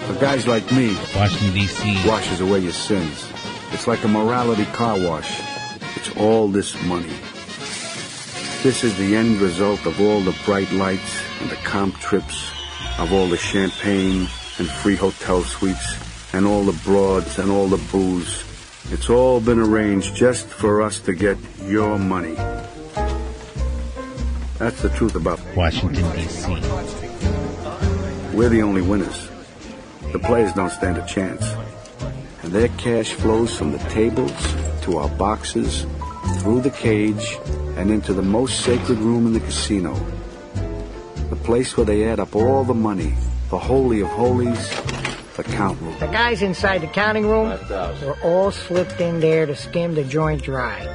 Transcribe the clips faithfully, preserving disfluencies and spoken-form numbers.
For guys like me, Washington, D C washes away your sins. It's like a morality car wash. It's all this money. This is the end result of all the bright lights and the comp trips, of all the champagne and free hotel suites, and all the broads and all the booze. It's all been arranged just for us to get your money. That's the truth about Washington, D C We're the only winners. The players don't stand a chance. And their cash flows from the tables to our boxes, through the cage, and into the most sacred room in the casino. The place where they add up all the money, the holy of holies, the count room. The guys inside the counting room were all slipped in there to skim the joint dry.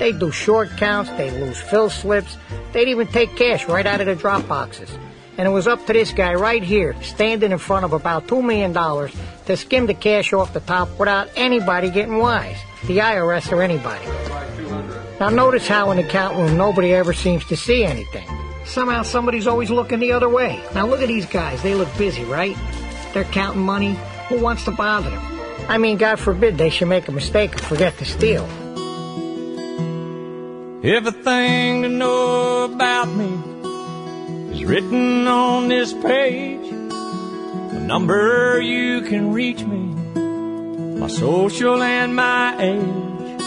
They'd do short counts, they'd lose fill slips, they'd even take cash right out of the drop boxes. And it was up to this guy right here, standing in front of about two million dollars, to skim the cash off the top without anybody getting wise, the I R S or anybody. Now notice how in the count room nobody ever seems to see anything. Somehow somebody's always looking the other way. Now look at these guys, they look busy, right? They're counting money. Who wants to bother them? I mean, God forbid they should make a mistake and forget to steal. Everything to know about me is written on this page. The number you can reach me, my social and my age.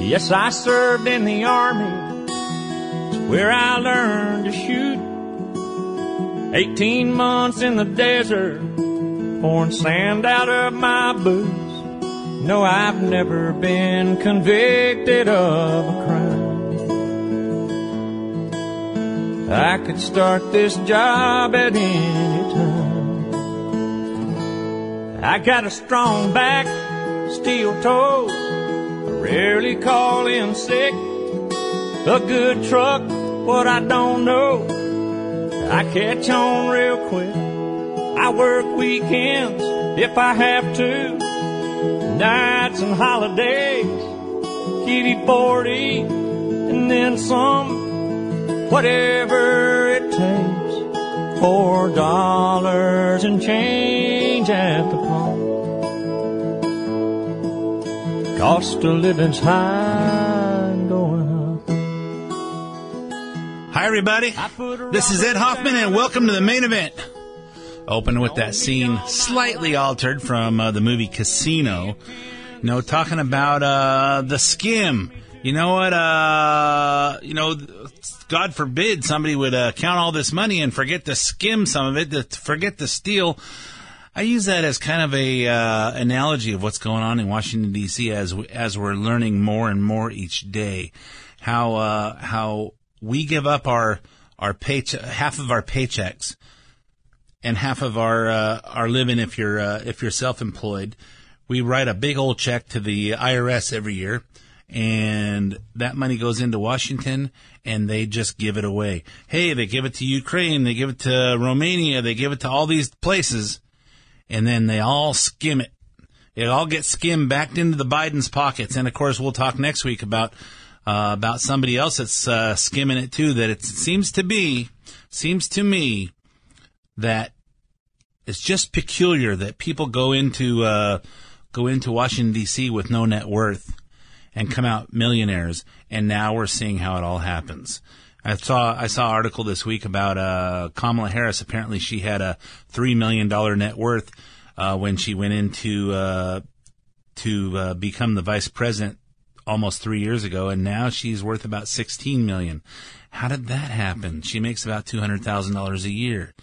Yes, I served in the Army. It's where I learned to shoot. Eighteen months in the desert, pouring sand out of my boots. No, I've never been convicted of a crime. I could start this job at any time. I got a strong back, steel toes, I rarely call in sick. A good truck, what I don't know, I catch on real quick. I work weekends if I have to, nights and holidays, kitty forty, and then some. Whatever it takes, four dollars and change at the pump. Cost of living's high and going up. Hi, everybody. This is Ed Hoffman, and welcome to the Main Event. Open with that scene slightly altered from uh, the movie Casino. You know, talking about uh, the skim. You know what, uh, you know, God forbid somebody would uh, count all this money and forget to skim some of it, to forget to steal. I use that as kind of a uh, analogy of what's going on in Washington, D C as as we're learning more and more each day. How uh, how we give up our our payche- half of our paychecks and half of our uh, our living if you're uh, if you're self-employed. We write a big old check to the I R S every year. And that money goes into Washington, and they just give it away. Hey, they give it to Ukraine, they give it to Romania, they give it to all these places, and then they all skim it. It all gets skimmed back into the Biden's pockets. And, of course, we'll talk next week about uh, about somebody else that's uh, skimming it, too, that it seems to be, seems to me that it's just peculiar that people go into uh, go into Washington, D C with no net worth and come out millionaires, and now we're seeing how it all happens. I saw I saw an article this week about uh, Kamala Harris. Apparently, she had a three million dollar net worth uh, when she went into uh, to uh, become the vice president almost three years ago, and now she's worth about sixteen million. How did that happen? She makes about two hundred thousand dollars a year.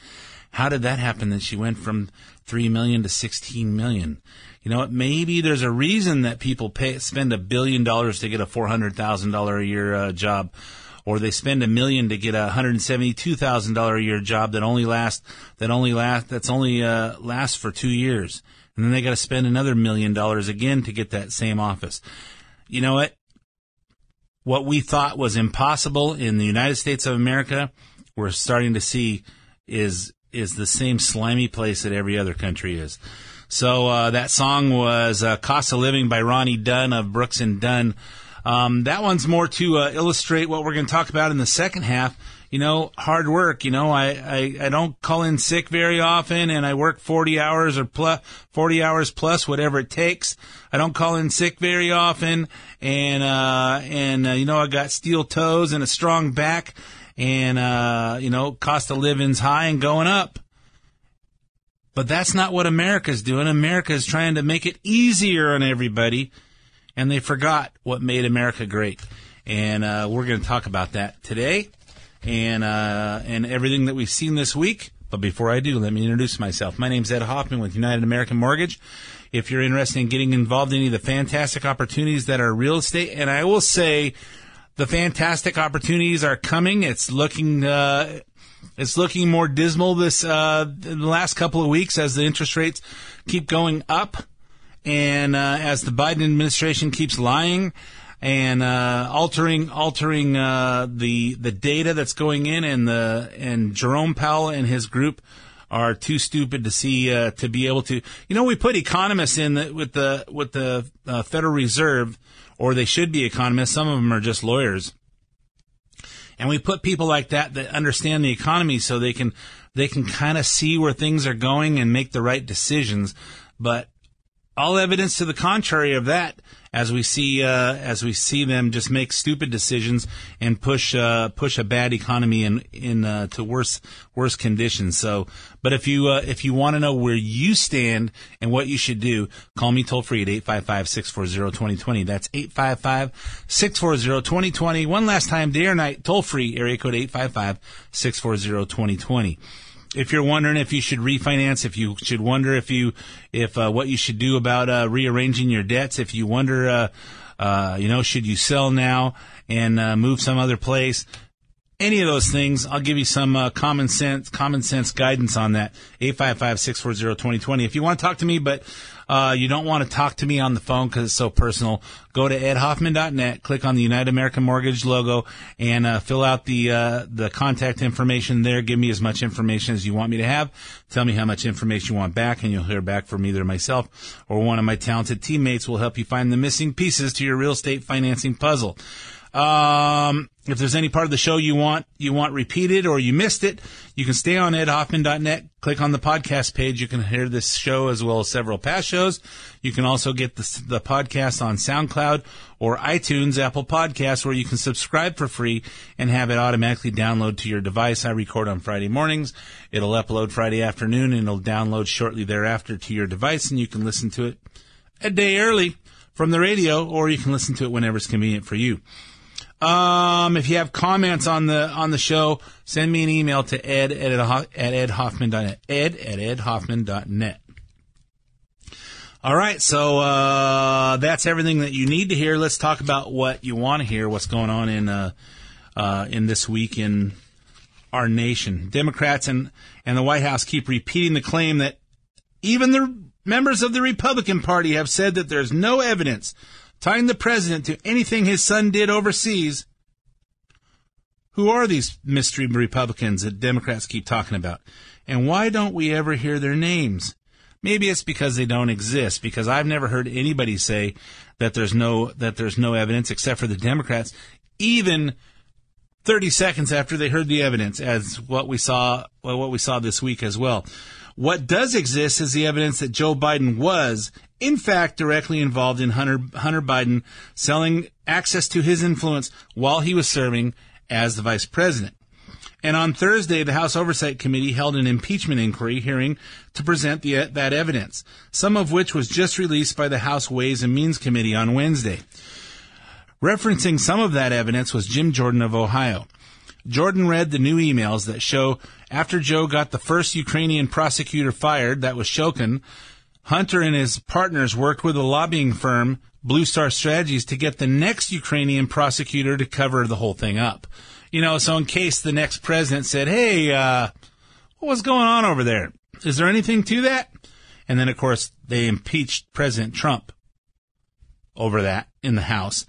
How did that happen that she went from three million dollars to sixteen million dollars? You know what? Maybe there's a reason that people pay, spend a billion dollars to get a four hundred thousand dollars a year uh, job or they spend a million to get a one hundred seventy-two thousand dollars a year job that only lasts that only last that's only uh, lasts for two years, and then they got to spend another million dollars again to get that same office. You know what? What we thought was impossible in the United States of America, we're starting to see is is the same slimy place that every other country is. So uh, that song was uh, Cost of Living by Ronnie Dunn of Brooks and Dunn. Um, that one's more to uh, illustrate what we're going to talk about in the second half. You know, hard work. You know, I, I, I don't call in sick very often, and I work forty hours or plus, forty hours plus, whatever it takes. I don't call in sick very often, and, uh, and uh, you know, I got steel toes and a strong back, and, uh, you know, cost of living's high and going up. But that's not what America's doing. America's trying to make it easier on everybody, and they forgot what made America great. And uh, we're going to talk about that today and uh, and everything that we've seen this week. But before I do, let me introduce myself. My name's Ed Hoffman with United American Mortgage. If you're interested in getting involved in any of the fantastic opportunities that are real estate, and I will say the fantastic opportunities are coming. It's looking... Uh, It's looking more dismal this uh, the last couple of weeks as the interest rates keep going up, and uh, as the Biden administration keeps lying and uh, altering altering uh, the the data that's going in, and the and Jerome Powell and his group are too stupid to see uh, to be able to. You know, we put economists in the, with the with the uh, Federal Reserve, or they should be economists. Some of them are just lawyers. And we put people like that that understand the economy so they can they can kind of see where things are going and make the right decisions. But all evidence to the contrary of that, as we see uh, as we see them just make stupid decisions and push uh, push a bad economy in in uh, to worse worse conditions. So, but if you uh, if you want to know where you stand and what you should do, call me toll free at eight five five, six four zero, two zero two zero. That's eight five five, six four zero, two zero two zero. One last time, day or night, toll free, area code eight five five, six four zero, two zero two zero. If you're wondering if you should refinance, if you should wonder if you, if, uh, what you should do about, uh, rearranging your debts, if you wonder, uh, uh, you know, should you sell now and, uh, move some other place, any of those things, I'll give you some, uh, common sense, common sense guidance on that. eight five five, six four zero, two zero two zero. If you want to talk to me, but, uh, you don't want to talk to me on the phone because it's so personal, go to ed hoffman dot net, click on the United American Mortgage logo, and uh, fill out the uh, the contact information there. Give me as much information as you want me to have. Tell me how much information you want back, and you'll hear back from either myself or one of my talented teammates will help you find the missing pieces to your real estate financing puzzle. Um, if there's any part of the show you want you want repeated or you missed it, you can stay on ed hoffman dot net, click on the podcast page. You can hear this show as well as several past shows. You can also get the, the podcast on SoundCloud or iTunes, Apple Podcasts, where you can subscribe for free and have it automatically download to your device. I record on Friday mornings. It'll upload Friday afternoon, and it'll download shortly thereafter to your device, and you can listen to it a day early from the radio, or you can listen to it whenever it's convenient for you. Um, if you have comments on the, on the show, send me an email to ed at ed hoffman dot net, ed at ed hoffman dot net. All right. So, uh, that's everything that you need to hear. Let's talk about what you want to hear, what's going on in, uh, uh, in this week in our nation. Democrats and, and the White House keep repeating the claim that even the members of the Republican Party have said that there's no evidence tying the president to anything his son did overseas. Who are these mystery Republicans that Democrats keep talking about? And why don't we ever hear their names? Maybe it's because they don't exist, because I've never heard anybody say that there's no, that there's no evidence except for the Democrats, even thirty seconds after they heard the evidence, as what we saw, well, what we saw this week as well. What does exist is the evidence that Joe Biden was, in fact, directly involved in Hunter, Hunter Biden selling access to his influence while he was serving as the vice president. And on Thursday, the House Oversight Committee held an impeachment inquiry hearing to present the, that evidence, some of which was just released by the House Ways and Means Committee on Wednesday. Referencing some of that evidence was Jim Jordan of Ohio. Jordan read the new emails that show after Joe got the first Ukrainian prosecutor fired, that was Shokin, Hunter and his partners worked with a lobbying firm, Blue Star Strategies, to get the next Ukrainian prosecutor to cover the whole thing up. You know, so in case the next president said, hey, uh, what's going on over there? Is there anything to that? And then, of course, they impeached President Trump over that in the House.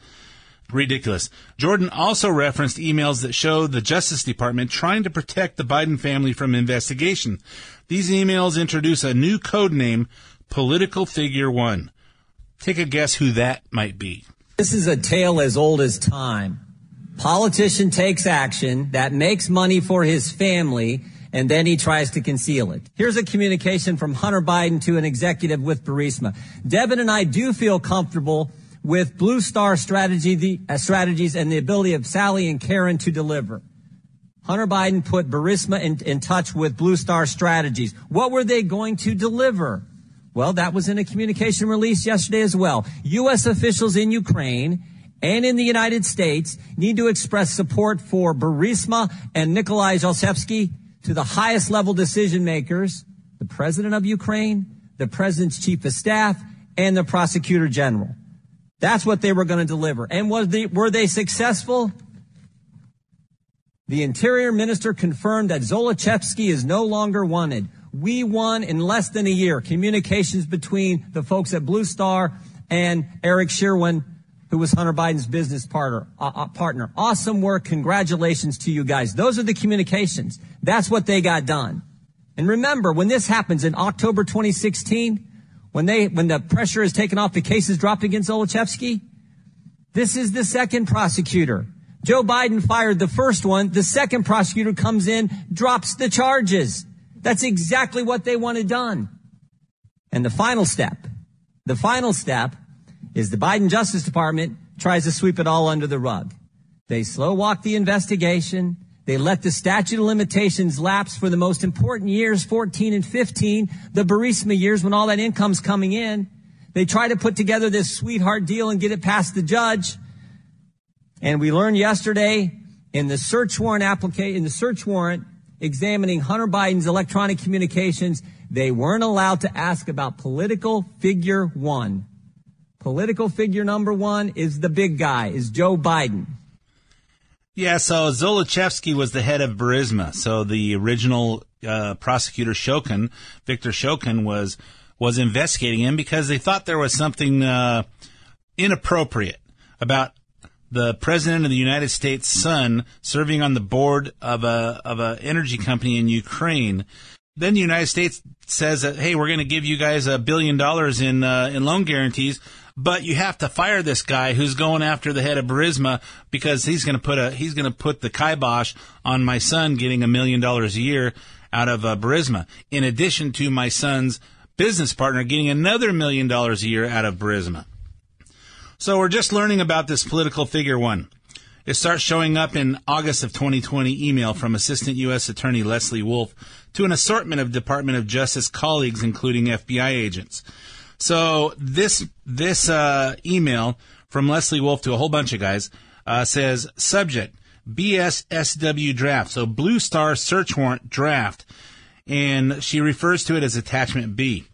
Ridiculous. Jordan also referenced emails that showed the Justice Department trying to protect the Biden family from investigation. These emails introduce a new code name, Political Figure One. Take a guess who that might be. This is a tale as old as time. Politician takes action that makes money for his family, and then he tries to conceal it. Here's a communication from Hunter Biden to an executive with Burisma. Devin and I do feel comfortable with Blue Star Strategy, the, uh, Strategies and the ability of Sally and Karen to deliver. Hunter Biden put Burisma in, in touch with Blue Star Strategies. What were they going to deliver? Well, that was in a communication release yesterday as well. U S officials in Ukraine and in the United States need to express support for Burisma and Mykola Zlochevsky to the highest level decision makers, the president of Ukraine, the president's chief of staff, and the prosecutor general. That's what they were going to deliver. And was they, were they successful? The interior minister confirmed that Zlochevsky is no longer wanted. We won in less than a year. Communications between the folks at Blue Star and Eric Sherwin, who was Hunter Biden's business partner. Uh, partner. Awesome work. Congratulations to you guys. Those are the communications. That's what they got done. And remember, when this happens in October twenty sixteen, When they, when the pressure is taken off, the case is dropped against Zlochevsky. This is the second prosecutor. Joe Biden fired the first one. The second prosecutor comes in, drops the charges. That's exactly what they wanted done. And the final step, the final step is the Biden Justice Department tries to sweep it all under the rug. They slow walk the investigation. They let the statute of limitations lapse for the most important years, fourteen and fifteen, the Burisma years when all that income's coming in. They try to put together this sweetheart deal and get it past the judge. And we learned yesterday in the search warrant application, in the search warrant examining Hunter Biden's electronic communications, they weren't allowed to ask about political figure one. Political figure number one is the big guy, is Joe Biden. Yeah, so Zlochevsky was the head of Burisma. So the original uh, prosecutor Shokin, Victor Shokin, was was investigating him because they thought there was something uh, inappropriate about the president of the United States' son serving on the board of a of a energy company in Ukraine. Then the United States says that, hey, we're going to give you guys a billion dollars in uh, in loan guarantees. But you have to fire this guy who's going after the head of Burisma because he's going to put a he's going to put the kibosh on my son getting a million dollars a year out of uh, Burisma. In addition to my son's business partner getting another million dollars a year out of Burisma. So we're just learning about this political figure one. It starts showing up in August of twenty twenty email from Assistant U S Attorney Leslie Wolf to an assortment of Department of Justice colleagues, including F B I agents. So this this uh, email from Leslie Wolf to a whole bunch of guys uh, says, subject, B S S W draft, so Blue Star search warrant draft, and she refers to it as attachment B.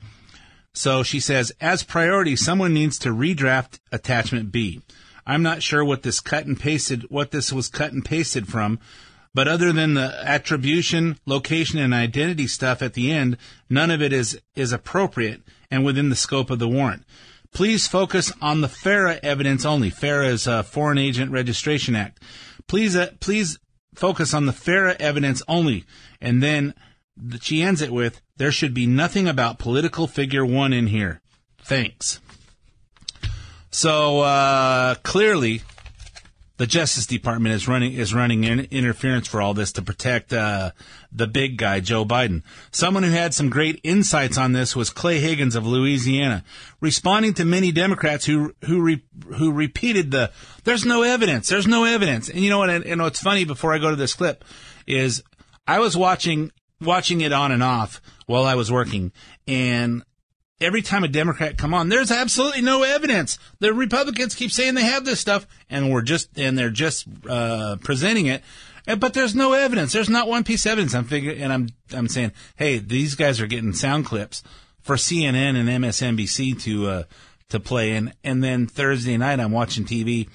So she says, as priority, someone needs to redraft attachment B. I'm not sure what this cut and pasted, what this was cut and pasted from, but other than the attribution, location, and identity stuff at the end, none of it is is appropriate and within the scope of the warrant. Please focus on the FARA evidence only. FARA is a Foreign Agent Registration Act. Please, uh, please focus on the FARA evidence only. And then she ends it with, there should be nothing about political figure one in here. Thanks. So, uh, clearly the Justice Department is running, is running in, interference for all this to protect, uh, the big guy, Joe Biden. Someone who had some great insights on this was Clay Higgins of Louisiana, responding to many Democrats who, who, re, who repeated the, there's no evidence, there's no evidence. And you know what, and, and what's funny before I go to this clip is I was watching, watching it on and off while I was working. And every time a Democrat come on, there's absolutely no evidence. The Republicans keep saying they have this stuff and we're just, and they're just, uh, presenting it. But there's no evidence. There's not one piece of evidence. I'm figuring, and I'm, I'm saying, hey, these guys are getting sound clips for C N N and M S N B C to, uh, to play. And, and then Thursday night I'm watching T V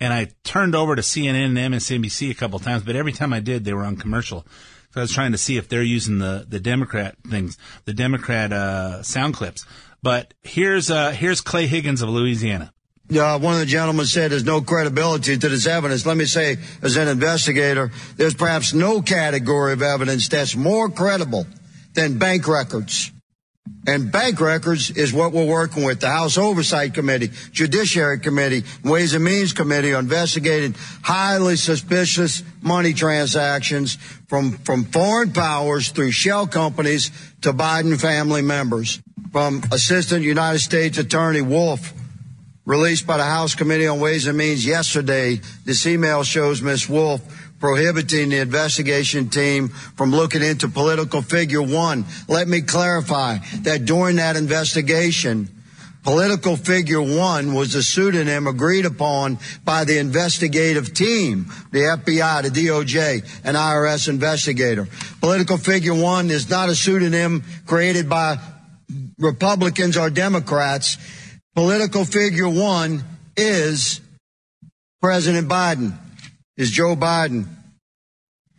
And I turned over to C N N and M S N B C a couple times, but every time I did, they were on commercial. So I was trying to see if they're using the, the Democrat things, the Democrat uh, sound clips. But here's uh, here's Clay Higgins of Louisiana. Uh, one of the gentlemen said there's no credibility to this evidence. Let me say, as an investigator, there's perhaps no category of evidence that's more credible than bank records. And bank records is what we're working with. The House Oversight Committee, Judiciary Committee, Ways and Means Committee are investigating highly suspicious money transactions from, from foreign powers through shell companies to Biden family members. From Assistant United States Attorney Wolf, released by the House Committee on Ways and Means yesterday, this email shows Miz Wolf prohibiting the investigation team from looking into political figure one. Let me clarify that during that investigation, political figure one was the pseudonym agreed upon by the investigative team, the F B I, the D O J, and I R S investigator. Political figure one is not a pseudonym created by Republicans or Democrats. Political figure one is President Biden, is Joe Biden.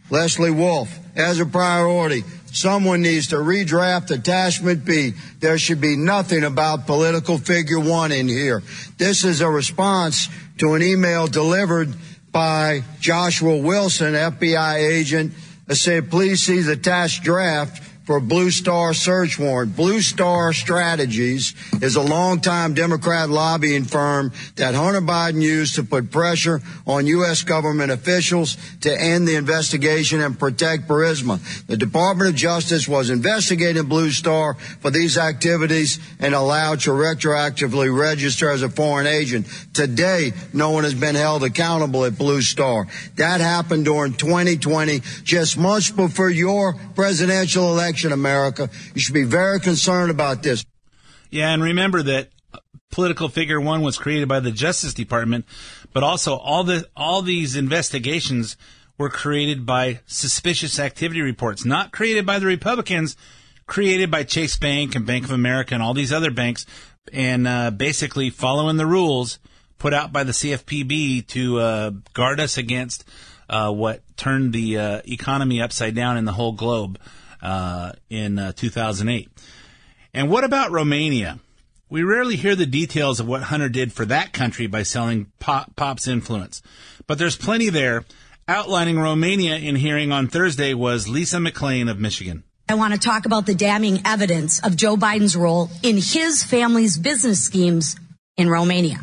Leslie Wolf, as a priority, someone needs to redraft attachment B. There should be nothing about political figure one in here. This is a response to an email delivered by Joshua Wilson, F B I agent, that said, please see the attached draft for Blue Star search warrant. Blue Star Strategies is a longtime Democrat lobbying firm that Hunter Biden used to put pressure on U S government officials to end the investigation and protect Burisma. The Department of Justice was investigating Blue Star for these activities and allowed to retroactively register as a foreign agent. Today, no one has been held accountable at Blue Star. That happened during twenty twenty, just months before your presidential election. America, you should be very concerned about this. Yeah, and remember that political figure one was created by the Justice Department, but also all the all these investigations were created by suspicious activity reports, not created by the Republicans, created by Chase Bank and Bank of America and all these other banks, and uh, basically following the rules put out by the C F P B to uh, guard us against uh, what turned the uh, economy upside down in the whole globe. Uh, in uh, two thousand eight. And what about Romania? We rarely hear the details of what Hunter did for that country by selling Pop, Pop's influence. But there's plenty there. Outlining Romania in hearing on Thursday was Lisa McClain of Michigan. I want to talk about the damning evidence of Joe Biden's role in his family's business schemes in Romania.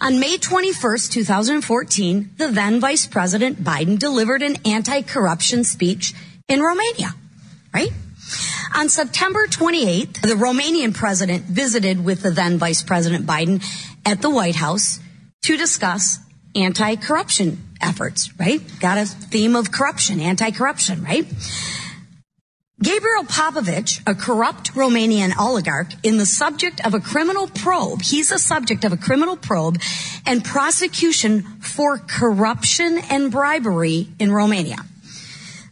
On May twenty-first, two thousand fourteen, the then Vice President Biden delivered an anti-corruption speech in Romania. Right? On September twenty-eighth, the Romanian president visited with the then Vice President Biden at the White House to discuss anti-corruption efforts, right? Got a theme of corruption, anti-corruption, right? Gabriel Popovici, a corrupt Romanian oligarch, in the subject of a criminal probe, he's a subject of a criminal probe and prosecution for corruption and bribery in Romania.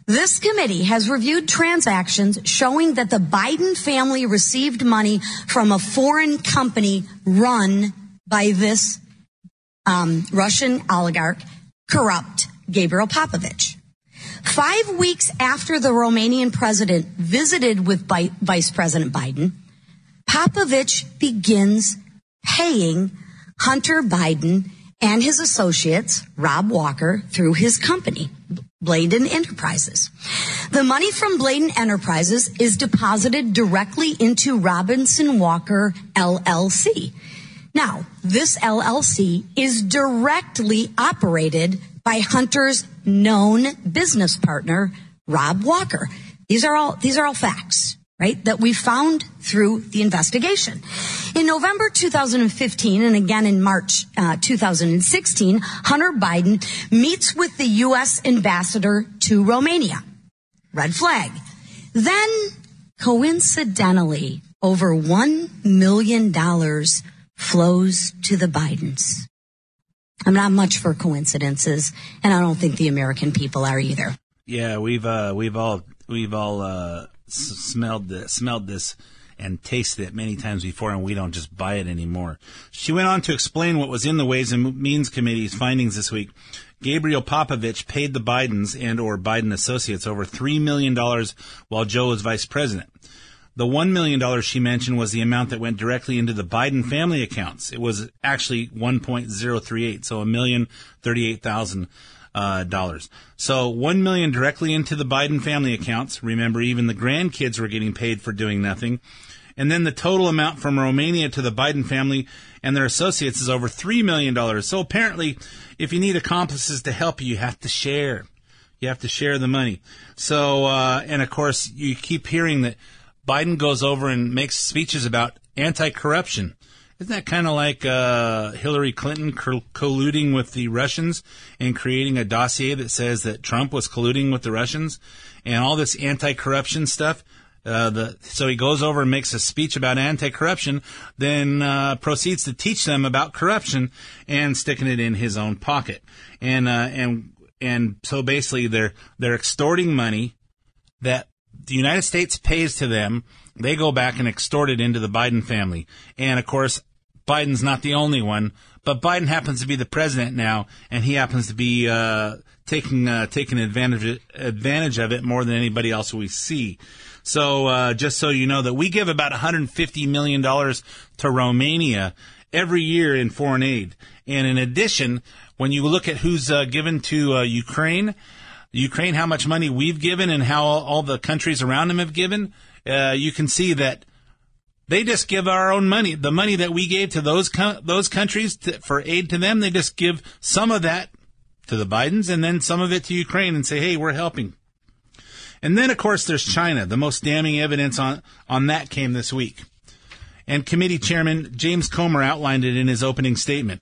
This committee has reviewed transactions showing that the Biden family received money from a foreign company run by this um, Russian oligarch, corrupt Gabriel Popovici. Five weeks after the Romanian president visited with Bi- Vice President Biden, Popovici begins paying Hunter Biden and his associates, Rob Walker, through his company, Bladen Enterprises. The money from Bladen Enterprises is deposited directly into Robinson Walker L L C. Now, this L L C is directly operated by Hunter's known business partner, Rob Walker. These are all, these are all facts, right, that we found through the investigation. In November two thousand fifteen and again in March uh, two thousand sixteen, Hunter Biden meets with the U S ambassador to Romania. Red flag. Then, coincidentally, over one million dollars flows to the Bidens. I'm not much for coincidences, and I don't think the American people are either. Yeah, we've uh, we've all we've all uh, smelled the, smelled this. and tasted it many times before, and we don't just buy it anymore. She went on to explain what was in the Ways and Means Committee's findings this week. Gabriel Popovici paid the Bidens and or Biden associates over three million dollars while Joe was vice president. The one million dollars she mentioned was the amount that went directly into the Biden family accounts. It was actually one point zero three eight, so one million thirty-eight thousand dollars. Uh, dollars. So one million dollars directly into the Biden family accounts. Remember, even the grandkids were getting paid for doing nothing. And then the total amount from Romania to the Biden family and their associates is over three million dollars. So apparently, if you need accomplices to help you, you have to share. You have to share the money. So, uh, and of course, you keep hearing that Biden goes over and makes speeches about anti-corruption. Isn't that kind of like uh, Hillary Clinton colluding with the Russians and creating a dossier that says that Trump was colluding with the Russians and all this anti-corruption stuff? Uh, the, so he goes over and makes a speech about anti-corruption, then uh, proceeds to teach them about corruption and sticking it in his own pocket. And uh, and and so basically they're they're extorting money that the United States pays to them. They go back and extort it into the Biden family. And, of course, Biden's not the only one, but Biden happens to be the president now, and he happens to be uh, taking uh, taking advantage, advantage of it more than anybody else we see. So uh, just so you know that we give about one hundred fifty million dollars to Romania every year in foreign aid. And in addition, when you look at who's uh, given to uh, Ukraine, Ukraine, how much money we've given and how all the countries around them have given, Uh, you can see that they just give our own money. The money that we gave to those co- those countries to, for aid to them, they just give some of that to the Bidens and then some of it to Ukraine and say, hey, we're helping. And then, of course, there's China. The most damning evidence on, on that came this week. And committee chairman James Comer outlined it in his opening statement,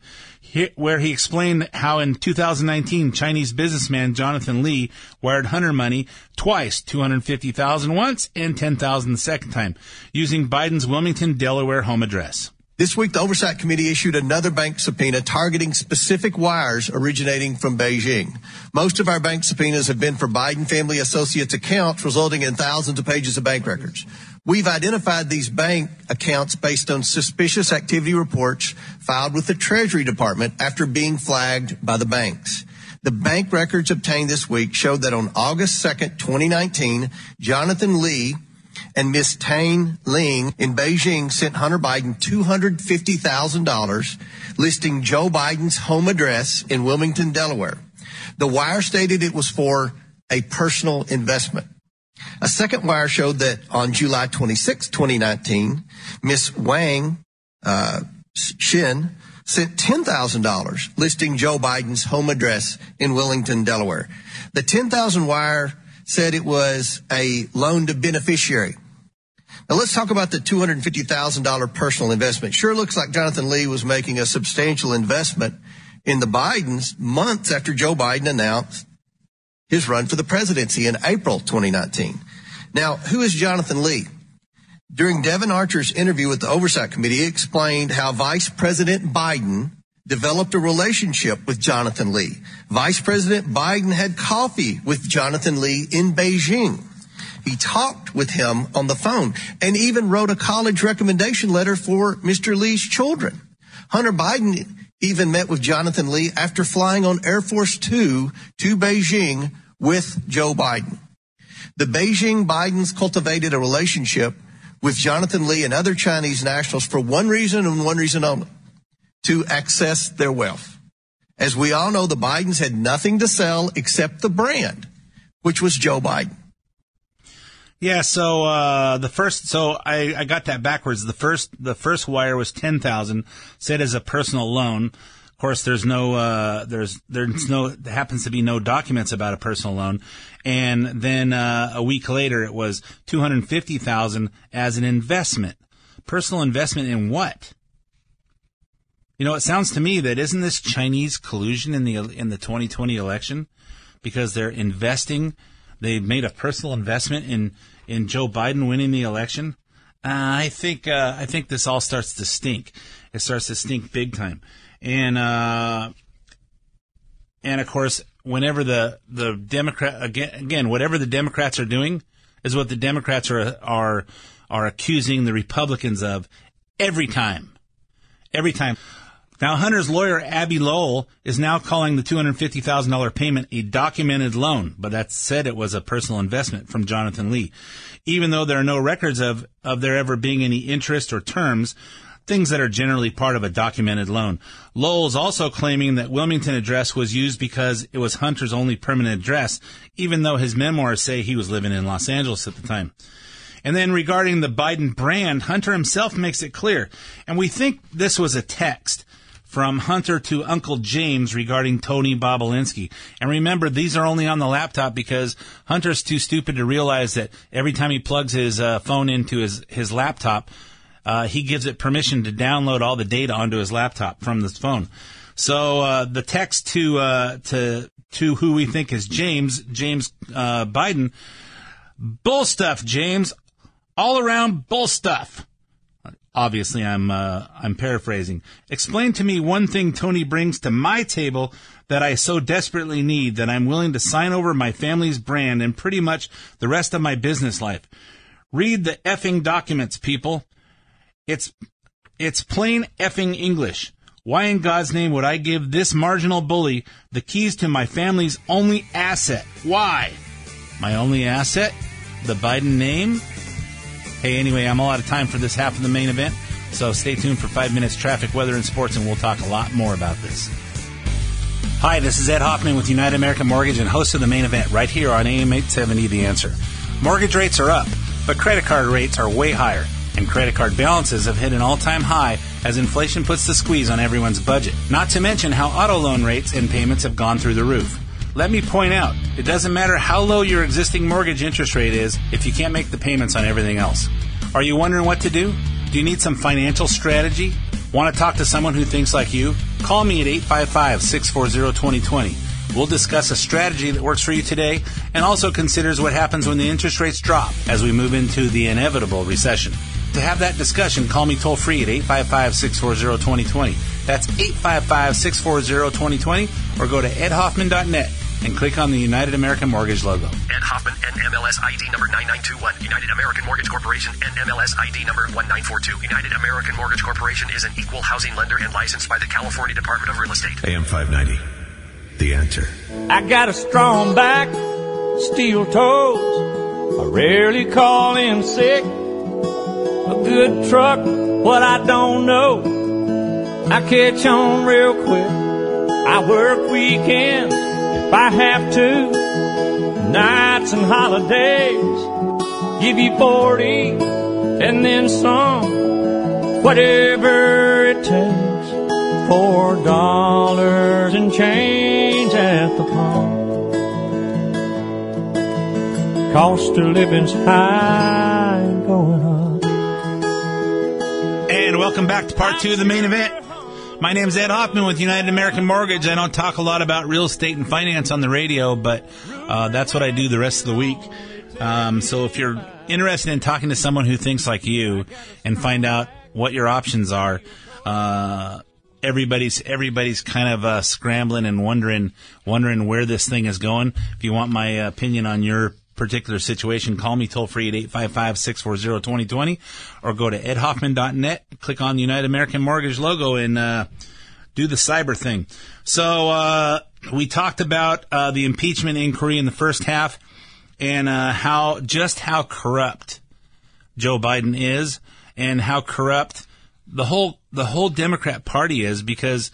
where he explained how in two thousand nineteen, Chinese businessman Jonathan Lee wired Hunter money twice, two hundred fifty thousand dollars once and ten thousand dollars the second time, using Biden's Wilmington, Delaware home address. This week, the Oversight Committee issued another bank subpoena targeting specific wires originating from Beijing. Most of our bank subpoenas have been for Biden family associates' accounts, resulting in thousands of pages of bank records. We've identified these bank accounts based on suspicious activity reports filed with the Treasury Department after being flagged by the banks. The bank records obtained this week showed that on August second, twenty nineteen, Jonathan Lee and Miss Tang Ling in Beijing sent Hunter Biden two hundred fifty thousand dollars, listing Joe Biden's home address in Wilmington, Delaware. The wire stated it was for a personal investment. A second wire showed that on July twenty-sixth, twenty nineteen, Miss Wang uh, Shin sent ten thousand dollars, listing Joe Biden's home address in Wilmington, Delaware. The ten thousand dollars wire said it was a loan to beneficiary. Now, let's talk about the two hundred fifty thousand dollars personal investment. Sure looks like Jonathan Lee was making a substantial investment in the Bidens months after Joe Biden announced his run for the presidency in April twenty nineteen. Now, who is Jonathan Lee? During Devin Archer's interview with the Oversight Committee, he explained how Vice President Biden developed a relationship with Jonathan Lee. Vice President Biden had coffee with Jonathan Lee in Beijing. He talked with him on the phone and even wrote a college recommendation letter for Mister Lee's children. Hunter Biden even met with Jonathan Lee after flying on Air Force Two to Beijing with Joe Biden. The Beijing Bidens cultivated a relationship with Jonathan Lee and other Chinese nationals for one reason and one reason only: to access their wealth. As we all know, the Bidens had nothing to sell except the brand, which was Joe Biden. Yeah, so uh the first so I, I got that backwards. The first the first wire was ten thousand dollars, said as a personal loan. Of course, there's no uh there's there's no there happens to be no documents about a personal loan. And then uh a week later it was two hundred fifty thousand dollars as an investment. Personal investment in what? You know, it sounds to me that isn't this Chinese collusion in the in the twenty twenty election, because they're investing. They made a personal investment in, in Joe Biden winning the election. Uh, I think uh, I think this all starts to stink. It starts to stink big time. And uh, and of course, whenever the the Democrat again, again, whatever the Democrats are doing is what the Democrats are are are accusing the Republicans of every time. Every time. Now, Hunter's lawyer, Abby Lowell, is now calling the two hundred fifty thousand dollars payment a documented loan, but that said it was a personal investment from Jonathan Lee. Even though there are no records of, of there ever being any interest or terms, things that are generally part of a documented loan. Lowell's also claiming that Wilmington address was used because it was Hunter's only permanent address, even though his memoirs say he was living in Los Angeles at the time. And then regarding the Biden brand, Hunter himself makes it clear. And we think this was a text from Hunter to Uncle James regarding Tony Bobolinsky. And remember, these are only on the laptop because Hunter's too stupid to realize that every time he plugs his uh, phone into his, his laptop, uh, he gives it permission to download all the data onto his laptop from this phone. So uh, the text to uh, to to who we think is James, James uh, Biden, bull stuff, James, all around bull stuff. Obviously, I'm uh, I'm paraphrasing. Explain to me one thing Tony brings to my table that I so desperately need that I'm willing to sign over my family's brand and pretty much the rest of my business life. Read the effing documents, people. It's it's plain effing English. Why in God's name would I give this marginal bully the keys to my family's only asset? Why? My only asset? The Biden name? Hey, anyway, I'm all out of time for this half of the main event, so stay tuned for five minutes traffic, weather, and sports, and we'll talk a lot more about this. Hi, this is Ed Hoffman with United American Mortgage and host of the Main Event right here on A M eight seventy The Answer. Mortgage rates are up, but credit card rates are way higher, and credit card balances have hit an all-time high as inflation puts the squeeze on everyone's budget, not to mention how auto loan rates and payments have gone through the roof. Let me point out, it doesn't matter how low your existing mortgage interest rate is if you can't make the payments on everything else. Are you wondering what to do? Do you need some financial strategy? Want to talk to someone who thinks like you? Call me at eight five five, six four zero, two zero two zero. We'll discuss a strategy that works for you today and also considers what happens when the interest rates drop as we move into the inevitable recession. To have that discussion, call me toll-free at eight five five, six four zero, two zero two zero. That's eight five five, six four zero, two zero two zero or go to ed hoffman dot net and click on the United American Mortgage logo. Ed Hoffman, N M L S I D number nine nine two one. United American Mortgage Corporation, N M L S I D number one nine four two. United American Mortgage Corporation is an equal housing lender and licensed by the California Department of Real Estate. A M five ninety, The Answer. I got a strong back, steel toes. I rarely call in sick. A good truck, what I don't know. I catch on real quick. I work weekends if I have to. Nights and holidays. Give you forty and then some. Whatever it takes. Four dollars and change at the pump. Cost of living's high and going up. And welcome back to part two of the main event. My name is Ed Hoffman with United American Mortgage. I don't talk a lot about real estate and finance on the radio, but uh, that's what I do the rest of the week. Um, so if you're interested in talking to someone who thinks like you and find out what your options are, uh, everybody's everybody's kind of uh, scrambling and wondering wondering where this thing is going. If you want my opinion on your particular situation, call me toll-free at eight five five, six four zero, two zero two zero or go to ed hoffman dot net, click on the United American Mortgage logo, and uh, do the cyber thing. So uh, we talked about uh, the impeachment inquiry in the first half and uh, how just how corrupt Joe Biden is and how corrupt the whole the whole Democrat Party is because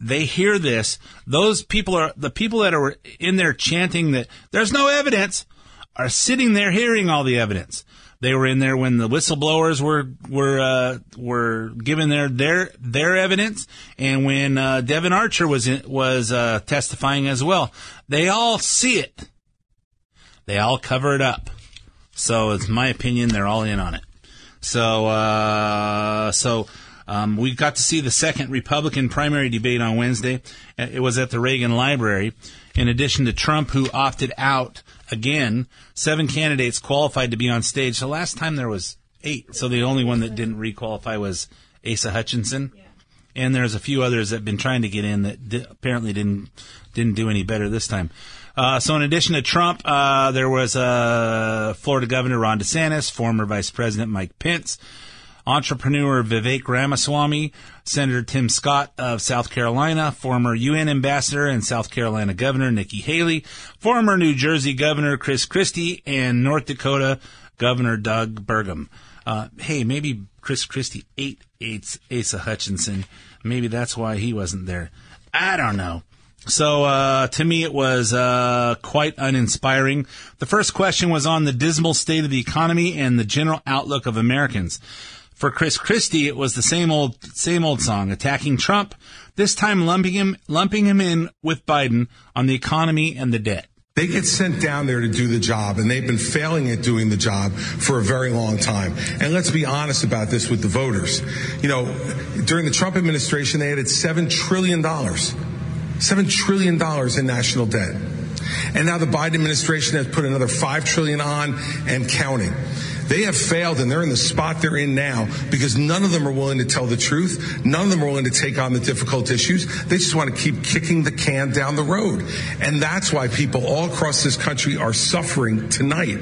they hear this. Those people are the people that are in there chanting that there's no evidence are sitting there hearing all the evidence. They were in there when the whistleblowers were were uh, were giving their their their evidence, and when uh, Devin Archer was in, was uh, testifying as well. They all see it. They all cover it up. So it's my opinion they're all in on it. So uh, so um, we got to see the second Republican primary debate on Wednesday. It was at the Reagan Library. In addition to Trump, who opted out. Again, seven candidates qualified to be on stage. The last time there was eight, so the only one that didn't requalify was Asa Hutchinson, yeah. And there's a few others that have been trying to get in that di- apparently didn't didn't do any better this time. Uh, so in addition to Trump, uh, there was uh, Florida Governor Ron DeSantis, former Vice President Mike Pence, entrepreneur Vivek Ramaswamy, Senator Tim Scott of South Carolina, former U N ambassador and South Carolina Governor Nikki Haley, former New Jersey Governor Chris Christie, and North Dakota Governor Doug Burgum. Uh, hey, maybe Chris Christie ate Asa Hutchinson. Maybe that's why he wasn't there. I don't know. So uh to me, it was uh quite uninspiring. The first question was on the dismal state of the economy and the general outlook of Americans. For Chris Christie, it was the same old, same old song, attacking Trump, this time lumping him, lumping him in with Biden on the economy and the debt. They get sent down there to do the job, and they've been failing at doing the job for a very long time. And let's be honest about this with the voters. You know, during the Trump administration, they added seven trillion dollars, seven trillion dollars in national debt. And now the Biden administration has put another five trillion dollars on and counting. They have failed, and they're in the spot they're in now because none of them are willing to tell the truth. None of them are willing to take on the difficult issues. They just want to keep kicking the can down the road. And that's why people all across this country are suffering tonight.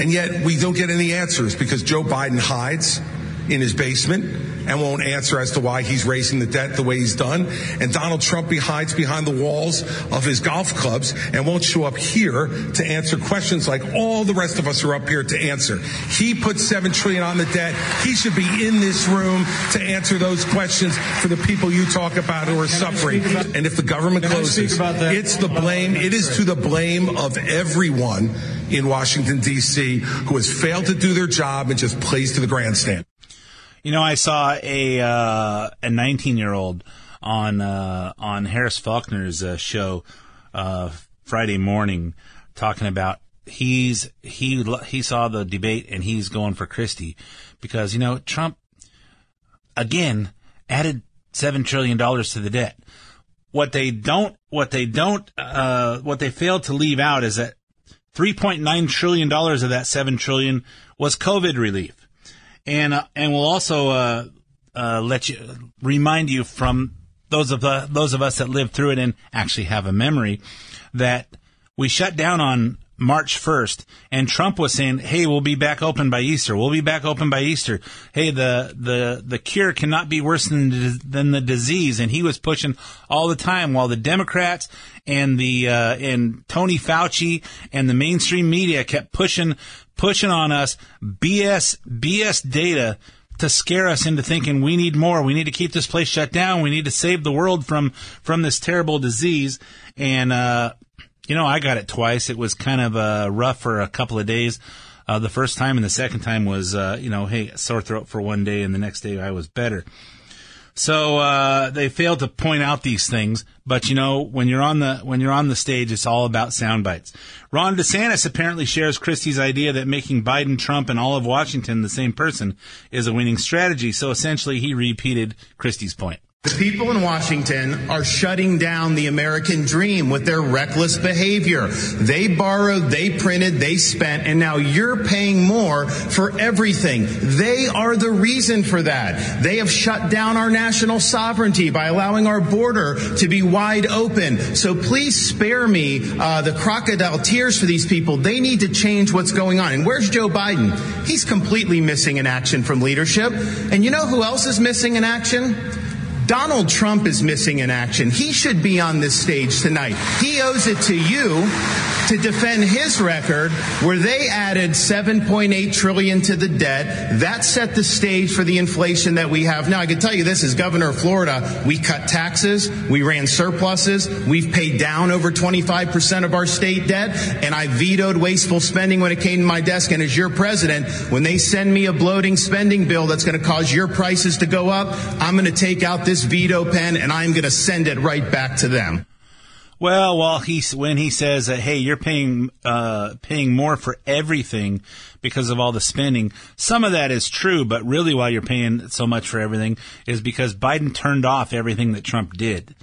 And yet we don't get any answers because Joe Biden hides in his basement and won't answer as to why he's raising the debt the way he's done. And Donald Trump hides behind the walls of his golf clubs and won't show up here to answer questions like all the rest of us are up here to answer. He put seven trillion dollars on the debt. He should be in this room to answer those questions for the people you talk about who are suffering. And if the government closes, it's the blame. It is to the blame of everyone in Washington, D C, who has failed to do their job and just plays to the grandstand. You know, I saw a uh, a nineteen-year-old on uh, on Harris Faulkner's uh, show uh, Friday morning talking about he's he he saw the debate and he's going for Christie because, you know, Trump again added seven trillion dollars to the debt. What they don't what they don't uh, what they failed to leave out is that three point nine trillion dollars of that seven trillion dollars was COVID relief. And uh, and we'll also uh, uh, let you remind you from those of uh, those of us that lived through it and actually have a memory that we shut down on March first, and Trump was saying, "Hey, we'll be back open by Easter. We'll be back open by Easter. Hey, the the the cure cannot be worse than than the disease." And he was pushing all the time, while the Democrats and the uh, and Tony Fauci and the mainstream media kept pushing. pushing on us B S B S data to scare us into thinking we need more. We need to keep this place shut down. We need to save the world from, from this terrible disease. And, uh, you know, I got it twice. It was kind of, uh, rough for a couple of days. Uh, the first time and the second time was, uh, you know, hey, sore throat for one day and the next day I was better. So, uh, they failed to point out these things, but you know, when you're on the, when you're on the stage, it's all about sound bites. Ron DeSantis apparently shares Christie's idea that making Biden, Trump, and all of Washington the same person is a winning strategy. So essentially he repeated Christie's point. The people in Washington are shutting down the American dream with their reckless behavior. They borrowed, they printed, they spent, and now you're paying more for everything. They are the reason for that. They have shut down our national sovereignty by allowing our border to be wide open. So please spare me uh, the crocodile tears for these people. They need to change what's going on. And where's Joe Biden? He's completely missing in action from leadership. And you know who else is missing in action? Donald Trump is missing in action. He should be on this stage tonight. He owes it to you to defend his record where they added seven point eight trillion dollars to the debt. That set the stage for the inflation that we have now. I can tell you this, as governor of Florida, we cut taxes, we ran surpluses, we've paid down over twenty-five percent of our state debt, and I vetoed wasteful spending when it came to my desk. And as your president, when they send me a bloating spending bill that's going to cause your prices to go up, I'm going to take out this veto pen and I'm going to send it right back to them. Well, while he, when he says that, hey, you're paying, uh, paying more for everything because of all the spending, some of that is true, but really why you're paying so much for everything is because Biden turned off everything that Trump did.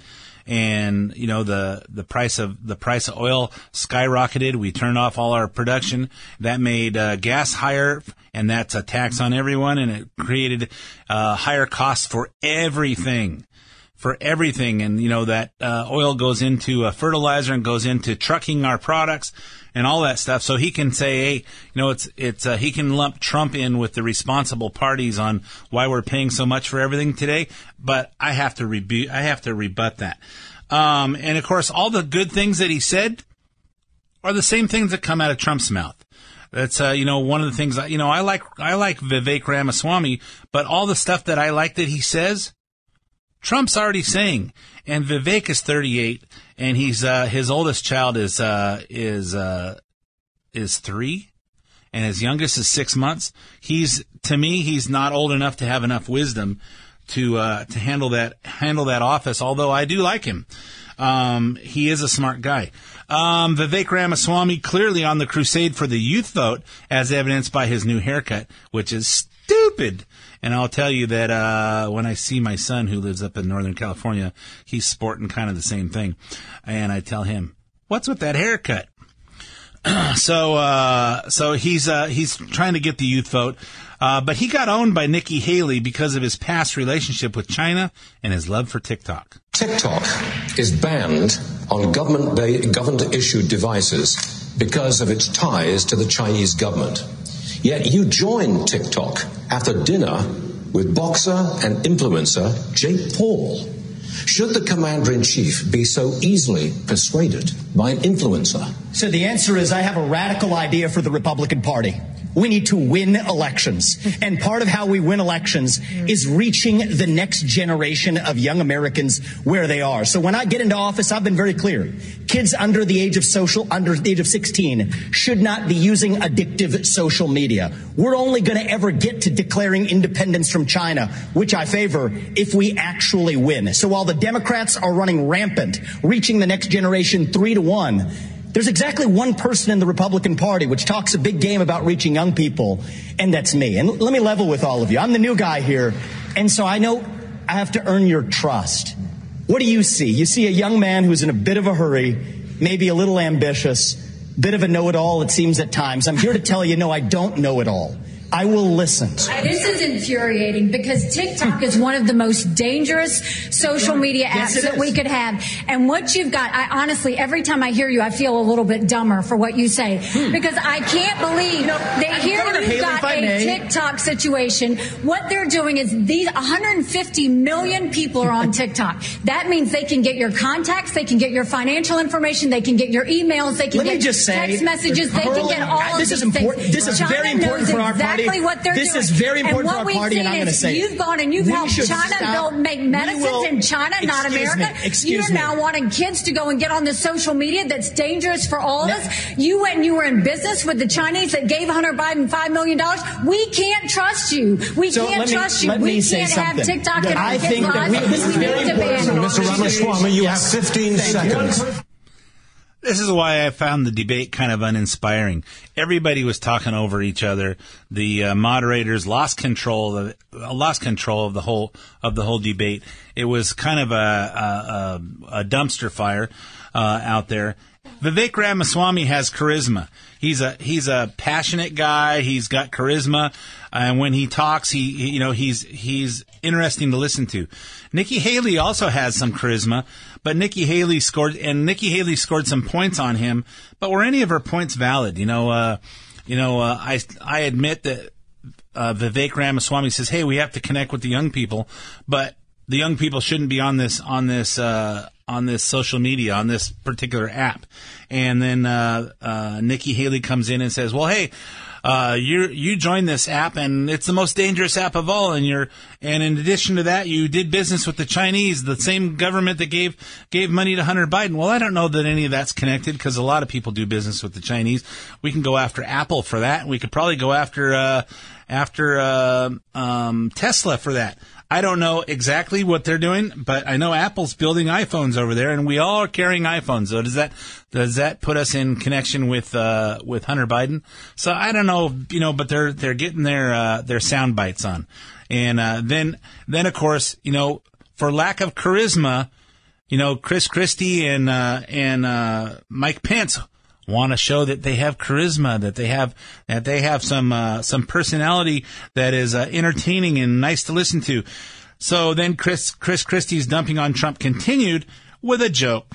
And, you know, the, the price of, the price of oil skyrocketed. We turned off all our production. That made, uh, gas higher, and that's a tax on everyone, and it created, uh, higher costs for everything. for everything. And, you know, that uh, oil goes into a fertilizer and goes into trucking our products and all that stuff. So he can say, hey, you know, it's it's uh, he can lump Trump in with the responsible parties on why we're paying so much for everything today. But I have to rebu- I have to rebut that. Um, and, of course, all the good things that he said are the same things that come out of Trump's mouth. That's, uh, you know, one of the things, you know, I like I like Vivek Ramaswamy, but all the stuff that I like that he says, Trump's already saying. And Vivek is thirty-eight, and he's uh, his oldest child is uh, is uh, is three, and his youngest is six months. He's to me, he's not old enough to have enough wisdom to uh, to handle that handle that office. Although I do like him, um, he is a smart guy. Um, Vivek Ramaswamy clearly on the crusade for the youth vote, as evidenced by his new haircut, which is stupid. And I'll tell you that uh when I see my son who lives up in Northern California, he's sporting kind of the same thing. And I tell him, what's with that haircut? so uh so he's uh he's trying to get the youth vote. Uh but he got owned by Nikki Haley because of his past relationship with China and his love for TikTok. TikTok is banned on government ba- government-issued devices because of its ties to the Chinese government. Yet you joined TikTok after dinner with boxer and influencer Jake Paul. Should the commander-in-chief be so easily persuaded by an influencer? So the answer is I have a radical idea for the Republican Party. We need to win elections. And part of how we win elections is reaching the next generation of young Americans where they are. So when I get into office, I've been very clear. Kids under the age of social, under the age of sixteen should not be using addictive social media. We're only going to ever get to declaring independence from China, which I favor, if we actually win. So while the Democrats are running rampant, reaching the next generation three to one, there's exactly one person in the Republican Party which talks a big game about reaching young people, and that's me. And let me level with all of you. I'm the new guy here, and so I know I have to earn your trust. What do you see? You see a young man who's in a bit of a hurry, maybe a little ambitious, bit of a know-it-all, it seems at times. I'm here to tell you, no, I don't know it all. I will listen. This is infuriating because TikTok is one of the most dangerous social media apps yes, that we could have. And what you've got, I honestly, every time I hear you, I feel a little bit dumber for what you say. Hmm. Because I can't believe no, that here we've got a may. TikTok situation. What they're doing is these one hundred fifty million people are on TikTok. That means they can get your contacts, they can get your financial information, they can get your emails, they can Let get just say, text messages, they can get all of this is these important. Things. This is China very important for our exactly party. What they're this doing. Is very important for our party, and I'm going to say you've gone and you've helped China build, make medicines in China, not America. You're now wanting kids to go and get on the social media that's dangerous for all of us. You went and you were in business with the Chinese that gave Hunter Biden five million dollars. We can't trust you. We can't trust you. We can't have TikTok and our kids' lives. This is very important. Mister Ramaswamy, you have fifteen seconds. This is why I found the debate kind of uninspiring. Everybody was talking over each other. The uh, moderators lost control of uh, lost control of the whole of the whole debate. It was kind of a a, a, a dumpster fire uh, out there. Vivek Ramaswamy has charisma. He's a he's a passionate guy. He's got charisma, and when he talks, he, he you know he's he's interesting to listen to. Nikki Haley also has some charisma. But Nikki Haley scored, and Nikki Haley scored some points on him. But were any of her points valid? You know, uh, you know, uh, I I admit that uh, Vivek Ramaswamy says, "Hey, we have to connect with the young people," but the young people shouldn't be on this on this uh, on this social media on this particular app. And then uh, uh, Nikki Haley comes in and says, "Well, hey, uh, you you joined this app, and it's the most dangerous app of all. And you're and in addition to that, you did business with the Chinese, the same government that gave gave money to Hunter Biden." Well, I don't know that any of that's connected because a lot of people do business with the Chinese. We can go after Apple for that. We could probably go after uh, after uh, um, Tesla for that. I don't know exactly what they're doing, but I know Apple's building iPhones over there, and we all are carrying iPhones. So does that does that put us in connection with uh, with Hunter Biden? So I don't know, you know, but they're they're getting their uh, their sound bites on, and uh, then then of course, you know, for lack of charisma, you know, Chris Christie and uh, and uh, Mike Pence want to show that they have charisma, that they have that they have some uh, some personality that is uh, entertaining and nice to listen to. So then Chris, Chris Christie's dumping on Trump continued with a joke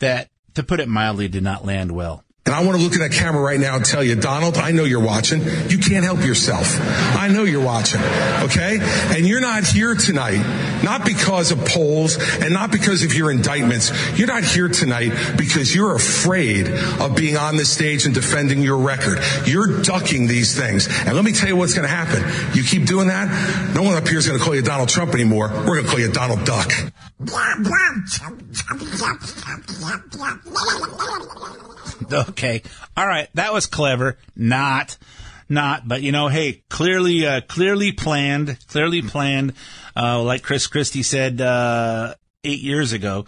that, to put it mildly, did not land well. And I want to look at that camera right now and tell you, Donald, I know you're watching. You can't help yourself. I know you're watching, okay? And you're not here tonight, not because of polls and not because of your indictments. You're not here tonight because you're afraid of being on the stage and defending your record. You're ducking these things. And let me tell you what's going to happen. You keep doing that, no one up here is going to call you Donald Trump anymore. We're going to call you Donald Duck. Okay. All right. That was clever. Not, not, but you know, hey, clearly, uh, clearly planned, clearly planned. Uh, like Chris Christie said, uh, eight years ago,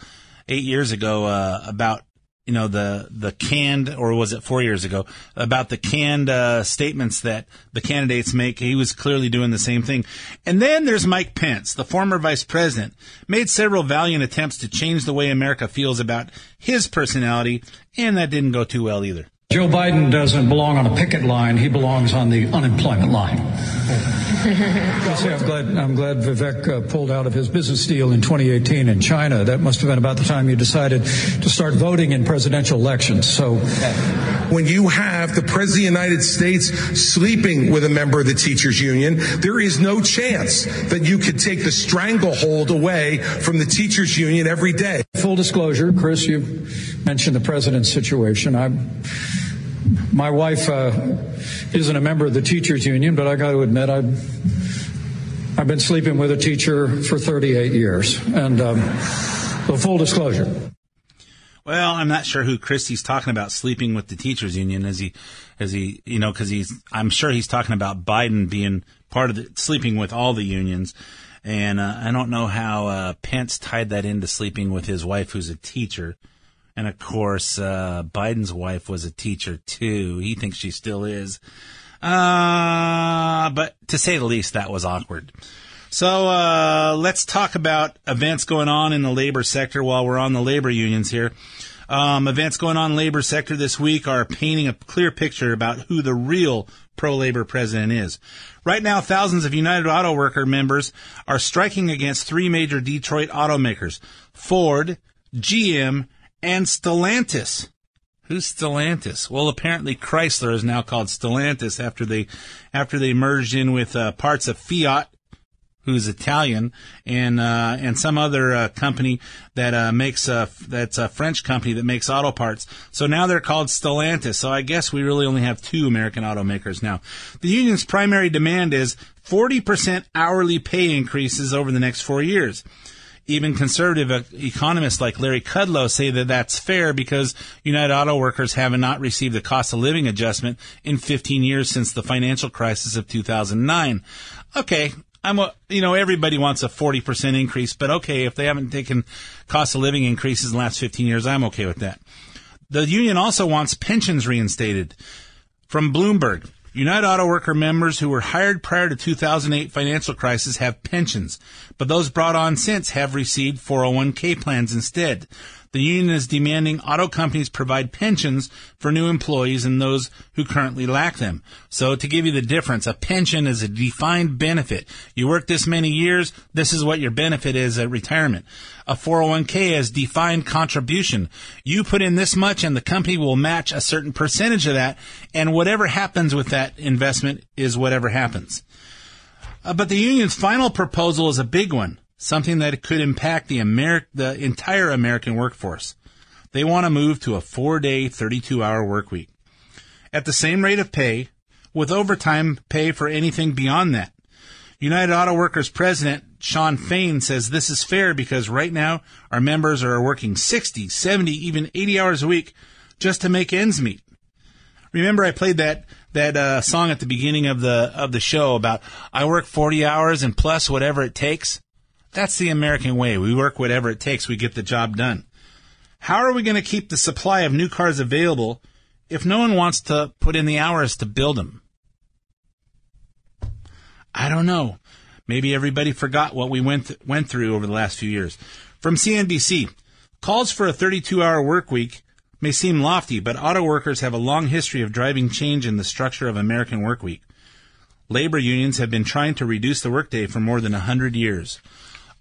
eight years ago, uh, about, you know, the, the canned, or was it four years ago, about the canned, uh, statements that the candidates make. He was clearly doing the same thing. And then there's Mike Pence, the former vice president, made several valiant attempts to change the way America feels about his personality, and that didn't go too well either. Joe Biden doesn't belong on a picket line. He belongs on the unemployment line. See, I'm glad, I'm glad Vivek uh, pulled out of his business deal in twenty eighteen in China. That must have been about the time you decided to start voting in presidential elections. So when you have the President of the United States sleeping with a member of the teachers union, there is no chance that you could take the stranglehold away from the teachers union every day. Full disclosure, Chris, you mentioned the president's situation. I'm... My wife uh, isn't a member of the teachers union, but I got to admit, I've, I've been sleeping with a teacher for thirty-eight years. And um, the full disclosure. Well, I'm not sure who Christie's talking about sleeping with the teachers union. Is he, is he, you know, because he's, I'm sure he's talking about Biden being part of the, sleeping with all the unions. And uh, I don't know how uh, Pence tied that into sleeping with his wife, who's a teacher. And, of course, uh, Biden's wife was a teacher, too. He thinks she still is. Uh, but to say the least, that was awkward. So uh, let's talk about events going on in the labor sector while we're on the labor unions here. Um, events going on in the labor sector this week are painting a clear picture about who the real pro-labor president is. Right now, thousands of United Auto Worker members are striking against three major Detroit automakers, Ford, G M, and Stellantis. Who's Stellantis? Well, apparently Chrysler is now called Stellantis after they, after they merged in with uh, parts of Fiat, who's Italian, and uh, and some other uh, company that uh, makes a, that's a French company that makes auto parts. So now they're called Stellantis. So I guess we really only have two American automakers now. The union's primary demand is forty percent hourly pay increases over the next four years. Even conservative economists like Larry Kudlow say that that's fair because United Auto Workers have not received a cost of living adjustment in fifteen years since the financial crisis of two thousand nine. Okay, I'm a, you know, everybody wants a forty percent increase, but okay, if they haven't taken cost of living increases in the last fifteen years, I'm okay with that. The union also wants pensions reinstated. From Bloomberg, United Auto Worker members who were hired prior to two thousand eight financial crisis have pensions, but those brought on since have received four oh one k plans instead. The union is demanding auto companies provide pensions for new employees and those who currently lack them. So to give you the difference, a pension is a defined benefit. You work this many years, this is what your benefit is at retirement. A four oh one k is defined contribution. You put in this much and the company will match a certain percentage of that, and whatever happens with that investment is whatever happens. Uh, but the union's final proposal is a big one, something that could impact the Ameri- the entire American workforce. They want to move to a four-day, thirty-two hour work week at the same rate of pay, with overtime pay for anything beyond that. United Auto Workers president Sean Fain says this is fair because right now our members are working sixty, seventy, even eighty hours a week just to make ends meet. Remember, I played that that uh, song at the beginning of the of the show about I work forty hours and plus whatever it takes. That's the American way. We work whatever it takes. We get the job done. How are we going to keep the supply of new cars available if no one wants to put in the hours to build them? I don't know. Maybe everybody forgot what we went th- went through over the last few years. From C N B C, calls for a thirty-two hour work week may seem lofty, but auto workers have a long history of driving change in the structure of American work week. Labor unions have been trying to reduce the workday for more than one hundred years.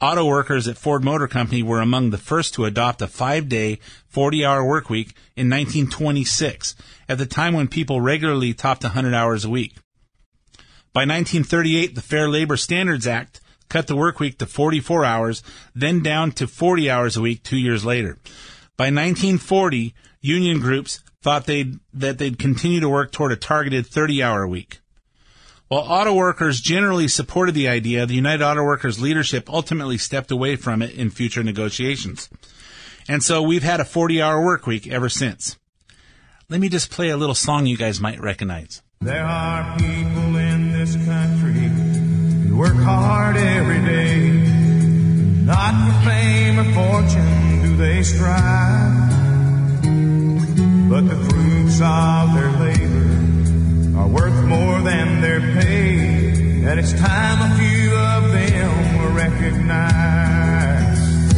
Auto workers at Ford Motor Company were among the first to adopt a five-day, forty-hour work week in nineteen twenty-six, at the time when people regularly topped one hundred hours a week. By nineteen thirty-eight, the Fair Labor Standards Act cut the work week to forty-four hours, then down to forty hours a week two years later. By nineteen forty, union groups thought they'd, that they'd continue to work toward a targeted thirty-hour week. While auto workers generally supported the idea, the United Auto Workers leadership ultimately stepped away from it in future negotiations. And so we've had a forty-hour work week ever since. Let me just play a little song you guys might recognize. There are people in this country who work hard every day. Not for fame or fortune do they strive, but the fruits of their labor are worth more than their pay, and it's time a few of them were recognized.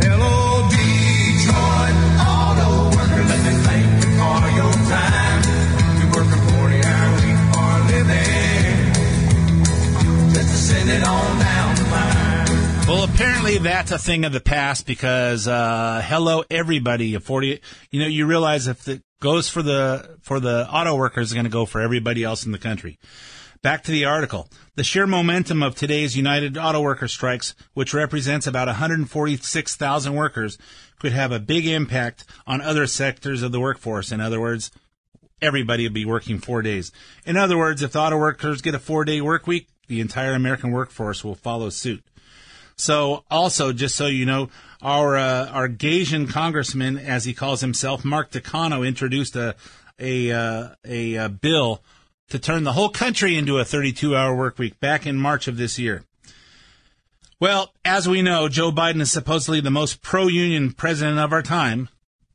Hello, Detroit auto worker, let me thank you for your time. You work a forty-hour week for a living, just to send it on down the line. Well, apparently that's a thing of the past, because uh, hello, everybody, a forty. You know, you realize if the goes for the for the auto workers is going to go for everybody else in the country. Back to the article. The sheer momentum of today's United Auto Workers strikes, which represents about one hundred forty-six thousand workers, could have a big impact on other sectors of the workforce. In other words, everybody would be working four days. In other words, if the auto workers get a four-day work week, the entire American workforce will follow suit. So also, just so you know, our uh, our Gaijin congressman, as he calls himself, Mark DeCano, introduced a a uh, a uh, bill to turn the whole country into a thirty-two hour work week back in March of this year. Well, as we know, Joe Biden is supposedly the most pro-union president of our time.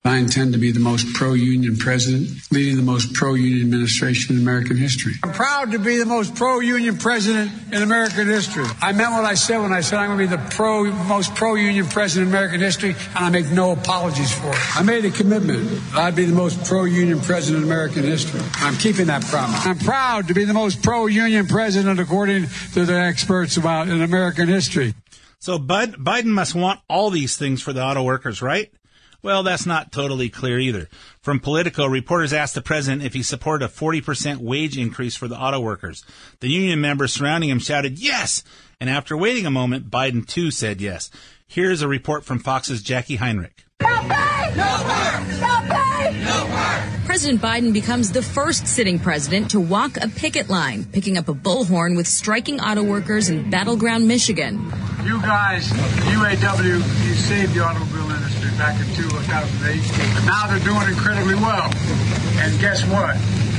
I intend to be the most pro-union president, leading the most pro-union administration in American history. I'm proud to be the most pro-union president in American history. I meant what I said when I said I'm going to be the pro, most pro-union president in American history, and I make no apologies for it. I made a commitment that I'd be the most pro-union president in American history. I'm keeping that promise. I'm proud to be the most pro-union president, according to the experts about in American history. So Bud, Biden must want all these things for the auto workers, right? Well, that's not totally clear either. From Politico, reporters asked the president if he supported a forty percent wage increase for the auto workers. The union members surrounding him shouted yes, and after waiting a moment, Biden too said yes. Here's a report from Fox's Jackie Heinrich. No pay! No work! No pay! No work! President Biden becomes the first sitting president to walk a picket line, picking up a bullhorn with striking auto workers in battleground Michigan. You guys, U A W, you saved the automobile industry back in two thousand eight. But now they're doing incredibly well. And guess what?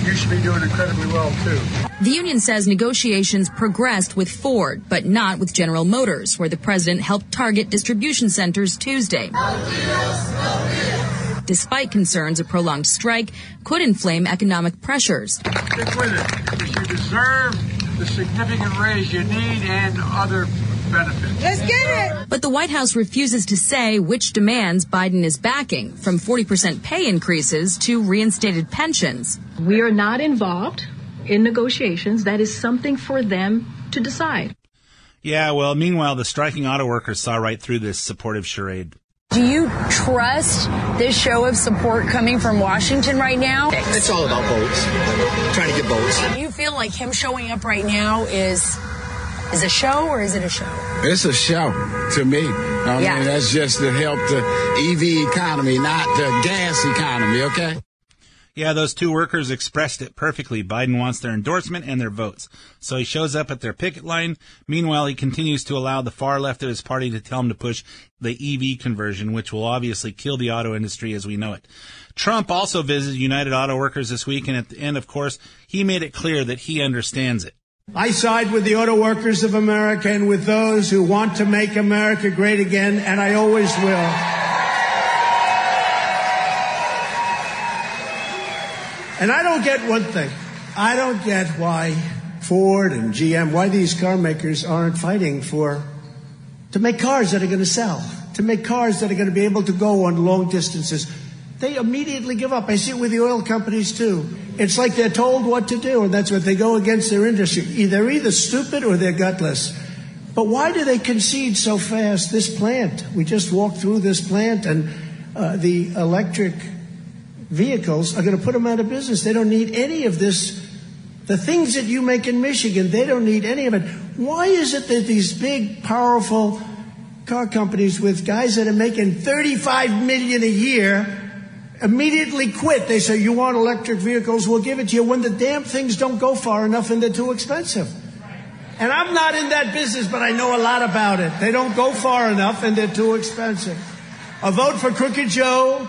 You should be doing incredibly well, too. The union says negotiations progressed with Ford, but not with General Motors, where the president helped target distribution centers Tuesday. No deals, no deals. Despite concerns a prolonged strike could inflame economic pressures. Stick with it, because you deserve the significant raise you need and other benefits. Let's get it! But the White House refuses to say which demands Biden is backing, from forty percent pay increases to reinstated pensions. We are not involved in negotiations. That is something for them to decide. Yeah, well, meanwhile, the striking auto workers saw right through this supportive charade. Do you trust this show of support coming from Washington right now? It's all about votes. Trying to get votes. Do you feel like him showing up right now is... Is it a show or is it a show? It's a show to me. I yeah. mean, that's just to help the E V economy, not the gas economy, okay? Yeah, those two workers expressed it perfectly. Biden wants their endorsement and their votes. So he shows up at their picket line. Meanwhile, he continues to allow the far left of his party to tell him to push the E V conversion, which will obviously kill the auto industry as we know it. Trump also visited United Auto Workers this week, and at the end, of course, he made it clear that he understands it. I side with the auto workers of America and with those who want to make America great again, and I always will. And I don't get one thing. I don't get why Ford and G M, why these car makers aren't fighting for, to make cars that are going to sell, to make cars that are going to be able to go on long distances. they immediately give up. I see it with the oil companies, too. It's like they're told what to do, and that's what they go against their industry. They're either stupid or they're gutless. But why do they concede so fast this plant? We just walked through this plant, and uh, the electric vehicles are going to put them out of business. They don't need any of this. The things that you make in Michigan, they don't need any of it. Why is it that these big, powerful car companies with guys that are making thirty-five million dollars a year immediately quit? They say, you want electric vehicles, we'll give it to you, when the damn things don't go far enough and they're too expensive. And I'm not in that business, but I know a lot about it. They don't go far enough and they're too expensive. A vote for Crooked Joe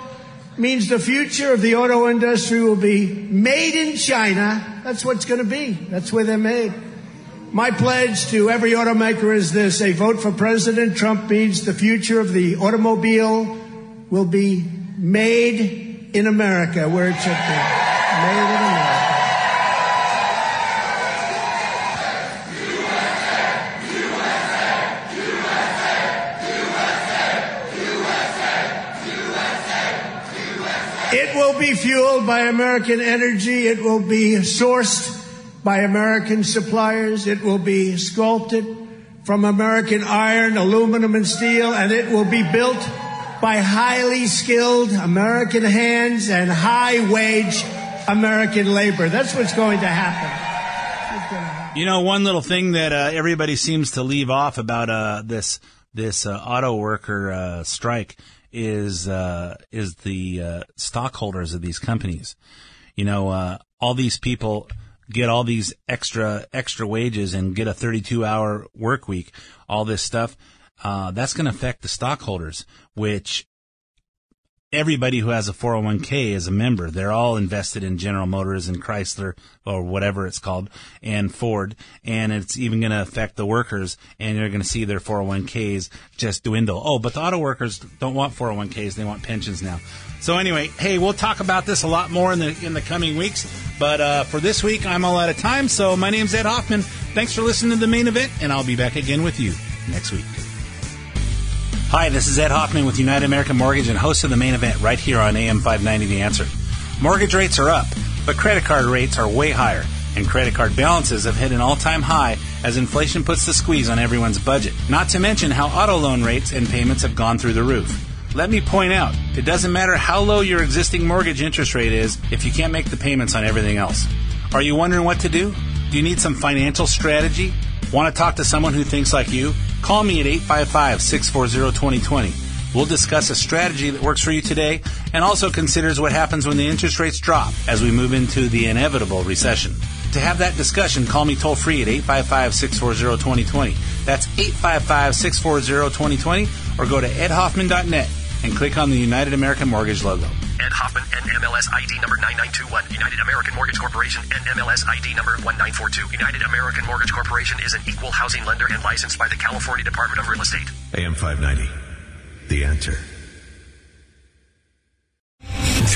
means the future of the auto industry will be made in China. That's what's going to be. That's where they're made. My pledge to every automaker is this. A vote for President Trump means the future of the automobile will be made in America, where it should be. Made in America. It will be fueled by American energy. It will be sourced by American suppliers. It will be sculpted from American iron, aluminum, and steel. And it will be built by highly skilled American hands and high-wage American labor. That's what's going to happen. You know, one little thing that uh, everybody seems to leave off about uh, this this uh, auto worker uh, strike is uh, is the uh, stockholders of these companies. You know, uh, all these people get all these extra extra wages and get a thirty-two hour work week, all this stuff. Uh, that's going to affect the stockholders, which everybody who has a four oh one k is a member. They're all invested in General Motors and Chrysler or whatever it's called and Ford. And it's even going to affect the workers, and you're going to see their four oh one k's just dwindle. Oh, but the auto workers don't want four oh one k's. They want pensions now. So anyway, hey, we'll talk about this a lot more in the in the coming weeks. But uh, for this week, I'm all out of time. So my name's Ed Hoffman. Thanks for listening to The Main Event, and I'll be back again with you next week. Hi, this is Ed Hoffman with United American Mortgage and host of The Main Event right here on A M five ninety The Answer. Mortgage rates are up, but credit card rates are way higher, and credit card balances have hit an all-time high as inflation puts the squeeze on everyone's budget, not to mention how auto loan rates and payments have gone through the roof. Let me point out, it doesn't matter how low your existing mortgage interest rate is if you can't make the payments on everything else. Are you wondering what to do? Do you need some financial strategy? Want to talk to someone who thinks like you? Call me at eight five five, six four zero, two zero two zero. We'll discuss a strategy that works for you today and also considers what happens when the interest rates drop as we move into the inevitable recession. To have that discussion, call me toll-free at eight five five, six four zero, two zero two zero. That's eight five five, six four zero, two zero two zero, or go to ed hoffman dot net and click on the United American Mortgage logo. Ed Hoffman, N M L S I D number nine nine two one. United American Mortgage Corporation, N M L S I D number one nine four two. United American Mortgage Corporation is an equal housing lender and licensed by the California Department of Real Estate. A M five ninety, The Answer.